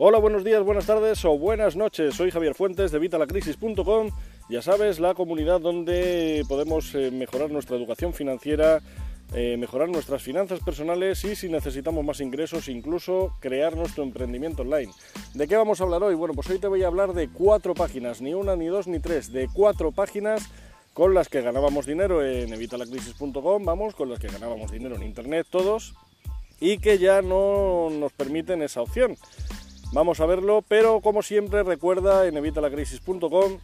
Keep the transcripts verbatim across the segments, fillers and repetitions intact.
Hola, buenos días, buenas tardes o buenas noches. Soy Javier Fuentes de Evita La Crisis punto com. Ya sabes, la comunidad donde podemos mejorar nuestra educación financiera, mejorar nuestras finanzas personales y, si necesitamos más ingresos, incluso crear nuestro emprendimiento online. ¿De qué vamos a hablar hoy? Bueno, pues hoy te voy a hablar de cuatro páginas, ni una, ni dos, ni tres, de cuatro páginas con las que ganábamos dinero en Evita La Crisis punto com, vamos, con las que ganábamos dinero en Internet todos y que ya no nos permiten esa opción. Vamos a verlo, pero como siempre recuerda, en Evita La Crisis punto com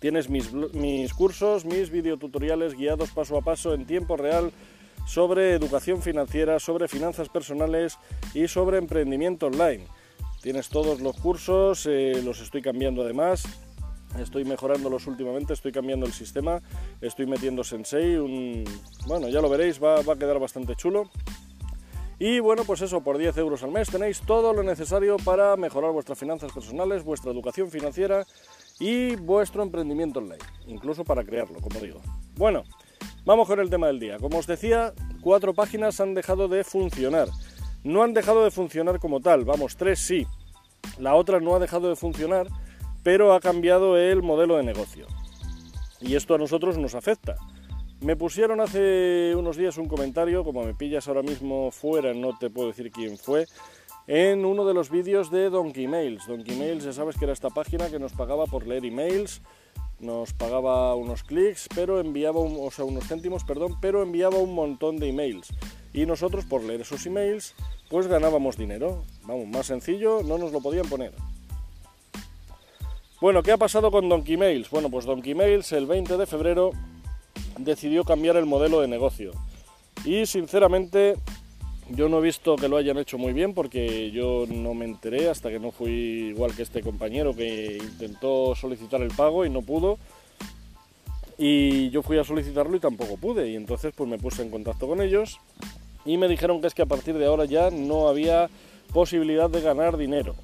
tienes mis, mis cursos, mis videotutoriales guiados paso a paso en tiempo real sobre educación financiera, sobre finanzas personales y sobre emprendimiento online. Tienes todos los cursos, eh, los estoy cambiando además, estoy mejorándolos últimamente, estoy cambiando el sistema, estoy metiendo Sensei, un, bueno, ya lo veréis, va, va a quedar bastante chulo. Y bueno, pues eso, por diez euros al mes tenéis todo lo necesario para mejorar vuestras finanzas personales, vuestra educación financiera y vuestro emprendimiento online, incluso para crearlo, como digo. Bueno, vamos con el tema del día. Como os decía, cuatro páginas han dejado de funcionar. No han dejado de funcionar como tal, vamos, tres sí. La otra no ha dejado de funcionar, pero ha cambiado el modelo de negocio. Y esto a nosotros nos afecta. Me pusieron hace unos días un comentario, como me pillas ahora mismo fuera, no te puedo decir quién fue, en uno de los vídeos de Donkey Mails. Donkey Mails, ya sabes que era esta página que nos pagaba por leer emails, nos pagaba unos clics, pero enviaba, un, o sea, unos céntimos, perdón, pero enviaba un montón de emails. Y nosotros, por leer esos emails, pues ganábamos dinero. Vamos, más sencillo, no nos lo podían poner. Bueno, ¿qué ha pasado con Donkey Mails? Bueno, pues Donkey Mails, el veinte de febrero... decidió cambiar el modelo de negocio y sinceramente yo no he visto que lo hayan hecho muy bien, porque yo no me enteré hasta que no fui igual que este compañero que intentó solicitar el pago y no pudo, y yo fui a solicitarlo y tampoco pude, y entonces pues me puse en contacto con ellos y me dijeron que es que a partir de ahora ya no había posibilidad de ganar dinero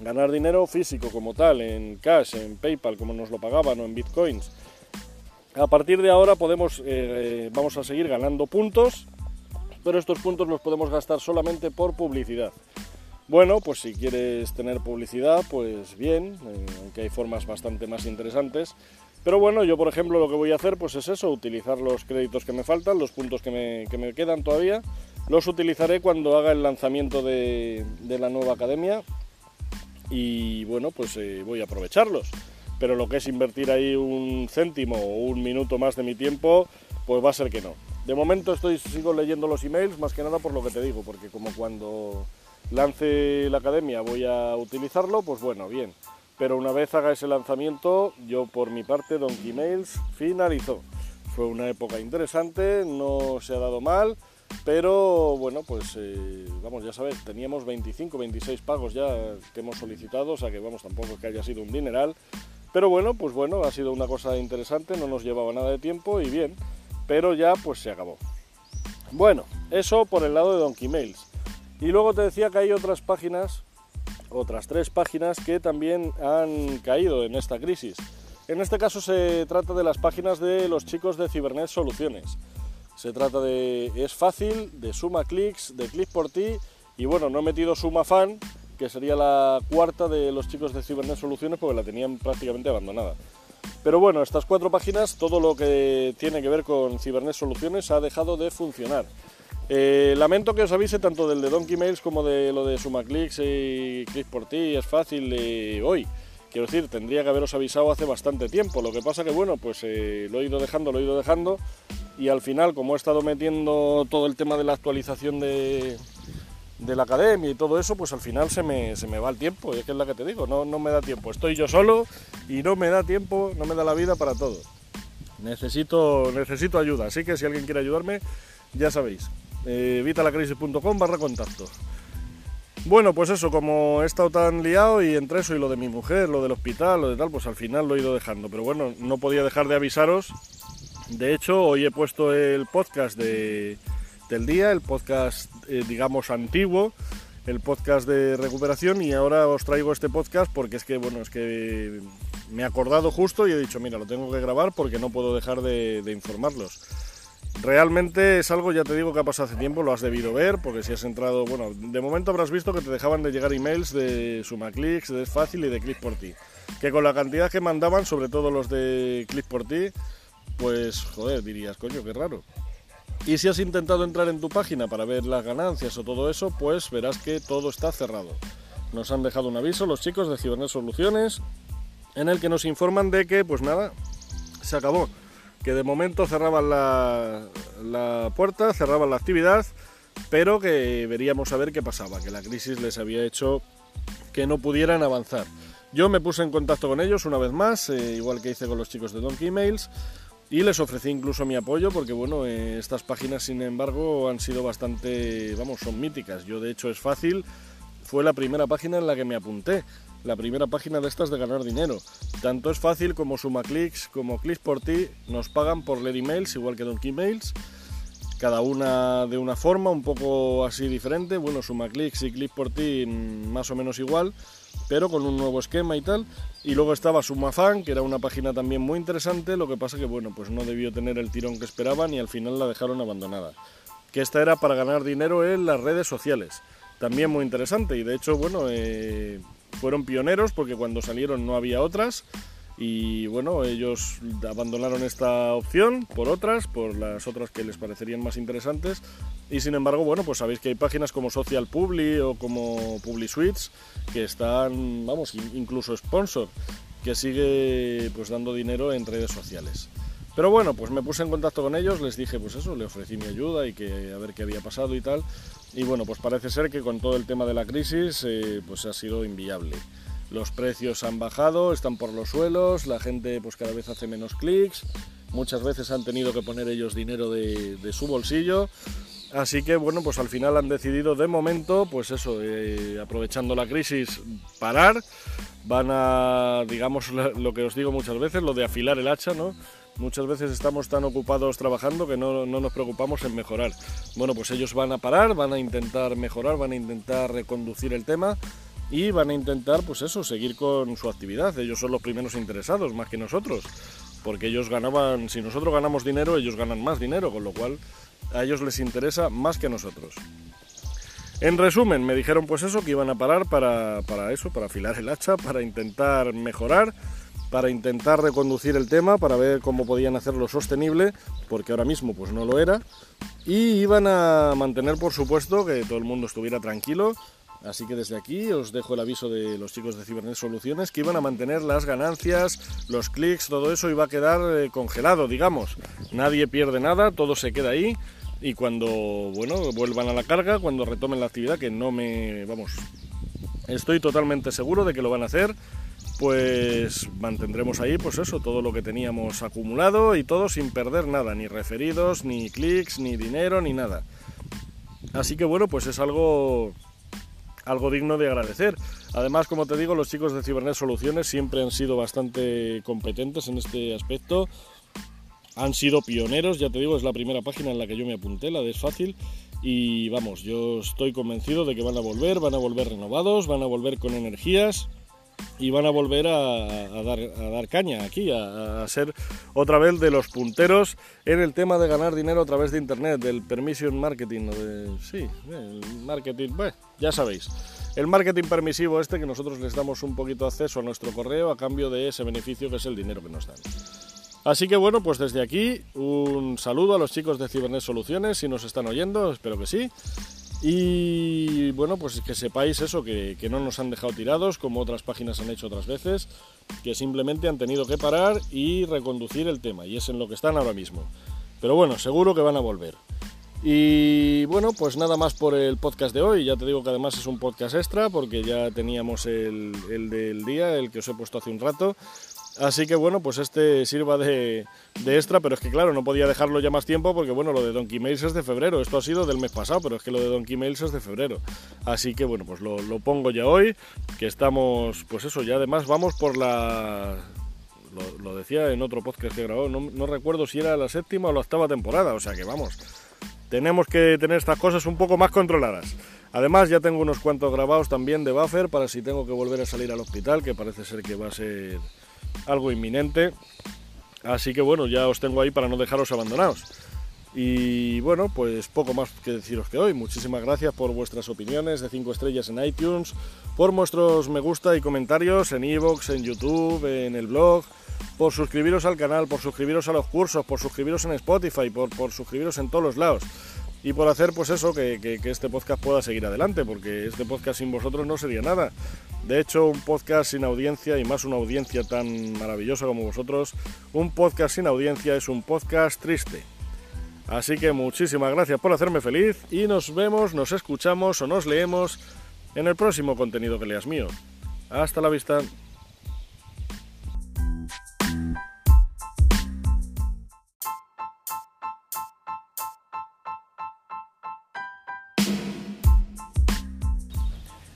ganar dinero físico como tal, en cash, en PayPal como nos lo pagaban, o en bitcoins. A partir de ahora podemos, eh, vamos a seguir ganando puntos, pero estos puntos los podemos gastar solamente por publicidad. Bueno, pues si quieres tener publicidad, pues bien, eh, aunque hay formas bastante más interesantes. Pero bueno, yo por ejemplo lo que voy a hacer pues es eso, utilizar los créditos que me faltan, los puntos que me, que me quedan todavía, los utilizaré cuando haga el lanzamiento de, de la nueva academia y bueno, pues eh, voy a aprovecharlos. Pero lo que es invertir ahí un céntimo o un minuto más de mi tiempo, pues va a ser que no. De momento estoy, sigo leyendo los emails, más que nada por lo que te digo, porque como cuando lance la academia voy a utilizarlo, pues bueno, bien. Pero una vez haga ese lanzamiento, yo por mi parte, Donkey Mails finalizó. Fue una época interesante, no se ha dado mal, pero bueno, pues eh, vamos, ya sabéis, teníamos veinticinco, veintiséis pagos ya que hemos solicitado, o sea que vamos, tampoco es que haya sido un dineral. Pero bueno, pues bueno, ha sido una cosa interesante, no nos llevaba nada de tiempo y bien, pero ya pues se acabó. Bueno, eso por el lado de Donkey Mails. Y luego te decía que hay otras páginas, otras tres páginas que también han caído en esta crisis. En este caso se trata de las páginas de los chicos de Cybernet Soluciones. Se trata de Es Fácil, de Sumaclicks, de Clic por Ti y bueno, no he metido Sumafan, que sería la cuarta de los chicos de Cybernet Soluciones, porque la tenían prácticamente abandonada. Pero bueno, estas cuatro páginas, todo lo que tiene que ver con Cybernet Soluciones ha dejado de funcionar. Eh, lamento que os avise tanto del de Donkey Mails como de lo de Sumaclicks y Clic por Ti, Es Fácil, eh, hoy. Quiero decir, tendría que haberos avisado hace bastante tiempo, lo que pasa que bueno, pues eh, lo he ido dejando, lo he ido dejando, y al final, como he estado metiendo todo el tema de la actualización de... de la academia y todo eso, pues al final se me, se me va el tiempo, y es que es la que te digo, no, no me da tiempo, estoy yo solo y no me da tiempo, no me da la vida para todo. Necesito, necesito ayuda, así que si alguien quiere ayudarme, ya sabéis, eh, evitalacrisis punto com barra contacto. Bueno, pues eso, como he estado tan liado y entre eso y lo de mi mujer, lo del hospital, lo de tal, pues al final lo he ido dejando, pero bueno, no podía dejar de avisaros. De hecho, hoy he puesto el podcast de... del día, el podcast eh, digamos antiguo, el podcast de recuperación, y ahora os traigo este podcast porque es que bueno, es que me he acordado justo y he dicho, mira, lo tengo que grabar porque no puedo dejar de, de informarlos. Realmente es algo, ya te digo, que ha pasado hace tiempo, lo has debido ver, porque si has entrado, bueno, de momento habrás visto que te dejaban de llegar emails de Sumaclicks, de Es Fácil y de Clic por Ti, que con la cantidad que mandaban, sobre todo los de Clic por Ti, pues, joder, dirías, coño, qué raro. Y si has intentado entrar en tu página para ver las ganancias o todo eso, pues verás que todo está cerrado. Nos han dejado un aviso los chicos de Cybernet Soluciones, en el que nos informan de que, pues nada, se acabó. Que de momento cerraban la, la puerta, cerraban la actividad, pero que veríamos a ver qué pasaba, que la crisis les había hecho que no pudieran avanzar. Yo me puse en contacto con ellos una vez más, eh, igual que hice con los chicos de Donkey Mails, y les ofrecí incluso mi apoyo, porque bueno, eh, estas páginas, sin embargo, han sido bastante, vamos, son míticas. Yo, de hecho, Es Fácil, fue la primera página en la que me apunté. La primera página de estas de ganar dinero. Tanto Es Fácil como Sumaclicks, como Clic por Ti, nos pagan por leer emails, igual que Donkey Mails, cada una de una forma un poco así diferente. Bueno, Sumaclicks y Clic por Ti más o menos igual, pero con un nuevo esquema y tal. Y luego estaba Sumafan, que era una página también muy interesante, lo que pasa que bueno, pues no debió tener el tirón que esperaban y al final la dejaron abandonada. Que esta era para ganar dinero en las redes sociales. También muy interesante, y de hecho, bueno, eh... fueron pioneros porque cuando salieron no había otras y bueno, ellos abandonaron esta opción por otras, por las otras que les parecerían más interesantes, y sin embargo, bueno, pues sabéis que hay páginas como Social Publi o como PubliSuites que están, vamos, incluso Sponsor, que sigue pues dando dinero en redes sociales. Pero bueno, pues me puse en contacto con ellos, les dije pues eso, le ofrecí mi ayuda y que a ver qué había pasado y tal. Y bueno, pues parece ser que con todo el tema de la crisis eh, pues ha sido inviable. Los precios han bajado, están por los suelos, la gente pues cada vez hace menos clics, muchas veces han tenido que poner ellos dinero de, de su bolsillo. Así que bueno, pues al final han decidido de momento, pues eso, eh, aprovechando la crisis, parar. Van a, digamos, lo que os digo muchas veces, lo de afilar el hacha, ¿no? Muchas veces estamos tan ocupados trabajando que no, no nos preocupamos en mejorar. Bueno, pues ellos van a parar, van a intentar mejorar, van a intentar reconducir el tema y van a intentar, pues eso, seguir con su actividad. Ellos son los primeros interesados, más que nosotros, porque ellos ganaban, si nosotros ganamos dinero, ellos ganan más dinero, con lo cual a ellos les interesa más que a nosotros. En resumen, me dijeron pues eso, que iban a parar para, para eso, para afilar el hacha, para intentar mejorar, para intentar reconducir el tema, para ver cómo podían hacerlo sostenible, porque ahora mismo pues no lo era, y iban a mantener, por supuesto, que todo el mundo estuviera tranquilo. Así que desde aquí os dejo el aviso de los chicos de Cybernet Soluciones, que iban a mantener las ganancias, los clics, todo eso iba a quedar eh, congelado, digamos. Nadie pierde nada, todo se queda ahí, y cuando, bueno, vuelvan a la carga, cuando retomen la actividad, que no me, vamos, estoy totalmente seguro de que lo van a hacer, pues mantendremos ahí, pues eso, todo lo que teníamos acumulado y todo sin perder nada, ni referidos, ni clics, ni dinero, ni nada. Así que bueno, pues es algo, algo digno de agradecer. Además, como te digo, los chicos de Cybernet Soluciones siempre han sido bastante competentes en este aspecto. Han sido pioneros, ya te digo, es la primera página en la que yo me apunté, la de Es Fácil, y vamos, yo estoy convencido de que van a volver, van a volver renovados, van a volver con energías, y van a volver a, a, dar, a dar caña aquí, a, a ser otra vez de los punteros en el tema de ganar dinero a través de internet, del permission marketing, de, sí, el marketing, bueno, ya sabéis, el marketing permisivo este, que nosotros les damos un poquito de acceso a nuestro correo a cambio de ese beneficio que es el dinero que nos dan. Así que bueno, pues desde aquí un saludo a los chicos de Cybernet Soluciones, si nos están oyendo, espero que sí. Y bueno, pues que sepáis eso, que, que no nos han dejado tirados como otras páginas han hecho otras veces, que simplemente han tenido que parar y reconducir el tema, y es en lo que están ahora mismo. Pero bueno, seguro que van a volver. Y bueno, pues nada más por el podcast de hoy. Ya te digo que además es un podcast extra, porque ya teníamos el, el del día, el que os he puesto hace un rato. Así que bueno, pues este sirva de, de extra, pero es que claro, no podía dejarlo ya más tiempo porque bueno, lo de Donkey Mails es de febrero, esto ha sido del mes pasado, pero es que lo de Donkey Mails es de febrero. Así que bueno, pues lo, lo pongo ya hoy, que estamos, pues eso, ya además vamos por la... Lo, lo decía en otro podcast que grabó, no, no recuerdo si era la séptima o la octava temporada, o sea que vamos... Tenemos que tener estas cosas un poco más controladas. Además, ya tengo unos cuantos grabados también de buffer para si tengo que volver a salir al hospital, que parece ser que va a ser algo inminente. Así que bueno, ya os tengo ahí para no dejaros abandonados. Y bueno, pues poco más que deciros que hoy. Muchísimas gracias por vuestras opiniones de cinco estrellas en iTunes, por vuestros me gusta y comentarios en iVoox, en YouTube, en el blog, por suscribiros al canal, por suscribiros a los cursos, por suscribiros en Spotify, por, por suscribiros en todos los lados. Y por hacer pues eso, que, que, que este podcast pueda seguir adelante, porque este podcast sin vosotros no sería nada. De hecho, un podcast sin audiencia, y más una audiencia tan maravillosa como vosotros, un podcast sin audiencia es un podcast triste. Así que muchísimas gracias por hacerme feliz y nos vemos, nos escuchamos o nos leemos en el próximo contenido que leas mío. Hasta la vista.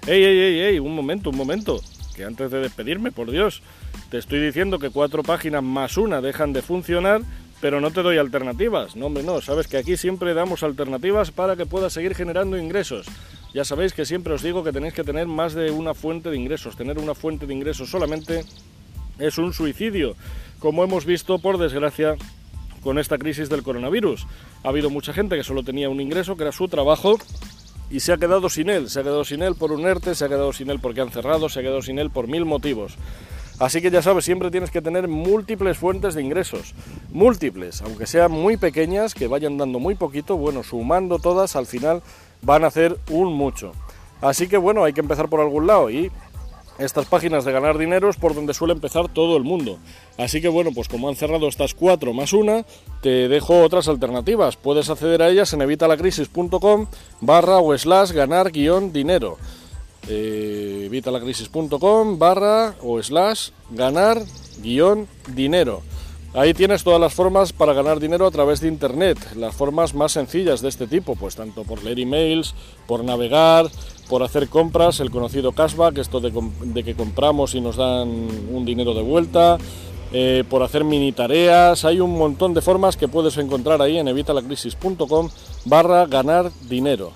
¡Ey, ey, ey, ey! Un momento, un momento, que antes de despedirme, por Dios, te estoy diciendo que cuatro páginas más una dejan de funcionar, pero no te doy alternativas. No, hombre, no, sabes que aquí siempre damos alternativas para que puedas seguir generando ingresos. Ya sabéis que siempre os digo que tenéis que tener más de una fuente de ingresos. Tener una fuente de ingresos solamente es un suicidio, como hemos visto, por desgracia, con esta crisis del coronavirus. Ha habido mucha gente que solo tenía un ingreso, que era su trabajo, y se ha quedado sin él, se ha quedado sin él por un ERTE, se ha quedado sin él porque han cerrado, se ha quedado sin él por mil motivos. Así que ya sabes, siempre tienes que tener múltiples fuentes de ingresos, múltiples, aunque sean muy pequeñas, que vayan dando muy poquito, bueno, sumando todas, al final van a hacer un mucho. Así que bueno, hay que empezar por algún lado y estas páginas de ganar dinero es por donde suele empezar todo el mundo. Así que bueno, pues como han cerrado estas cuatro más una, te dejo otras alternativas. Puedes acceder a ellas en evitalacrisis punto com barra o slash ganar guión dinero. Eh, evitalacrisis punto com barra o slash ganar guión dinero. Ahí tienes todas las formas para ganar dinero a través de internet, las formas más sencillas de este tipo, pues tanto por leer emails, por navegar, por hacer compras, el conocido cashback, esto de, de que compramos y nos dan un dinero de vuelta, eh, por hacer mini tareas. Hay un montón de formas que puedes encontrar ahí en evitalacrisis punto com barra ganar dinero.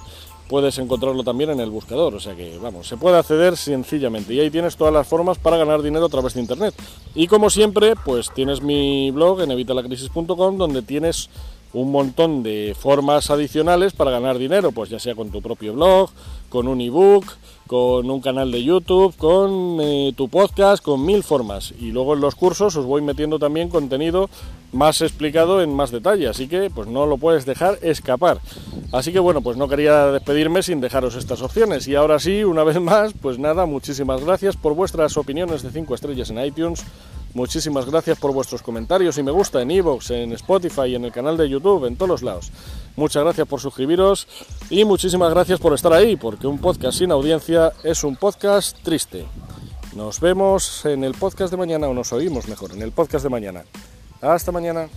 Puedes encontrarlo también en el buscador, o sea que, vamos, se puede acceder sencillamente. Y ahí tienes todas las formas para ganar dinero a través de internet. Y como siempre, pues tienes mi blog en evitalacrisis punto com, donde tienes un montón de formas adicionales para ganar dinero, pues ya sea con tu propio blog, con un ebook, con un canal de YouTube, con eh, tu podcast, con mil formas. Y luego en los cursos os voy metiendo también contenido más explicado en más detalle, así que pues no lo puedes dejar escapar. Así que bueno, pues no quería despedirme sin dejaros estas opciones. Y ahora sí, una vez más, pues nada, muchísimas gracias por vuestras opiniones de cinco estrellas en iTunes. Muchísimas gracias por vuestros comentarios y me gusta en iVoox, en Spotify, en el canal de YouTube, en todos los lados. Muchas gracias por suscribiros y muchísimas gracias por estar ahí, porque un podcast sin audiencia es un podcast triste. Nos vemos en el podcast de mañana, o nos oímos mejor en el podcast de mañana. Hasta mañana.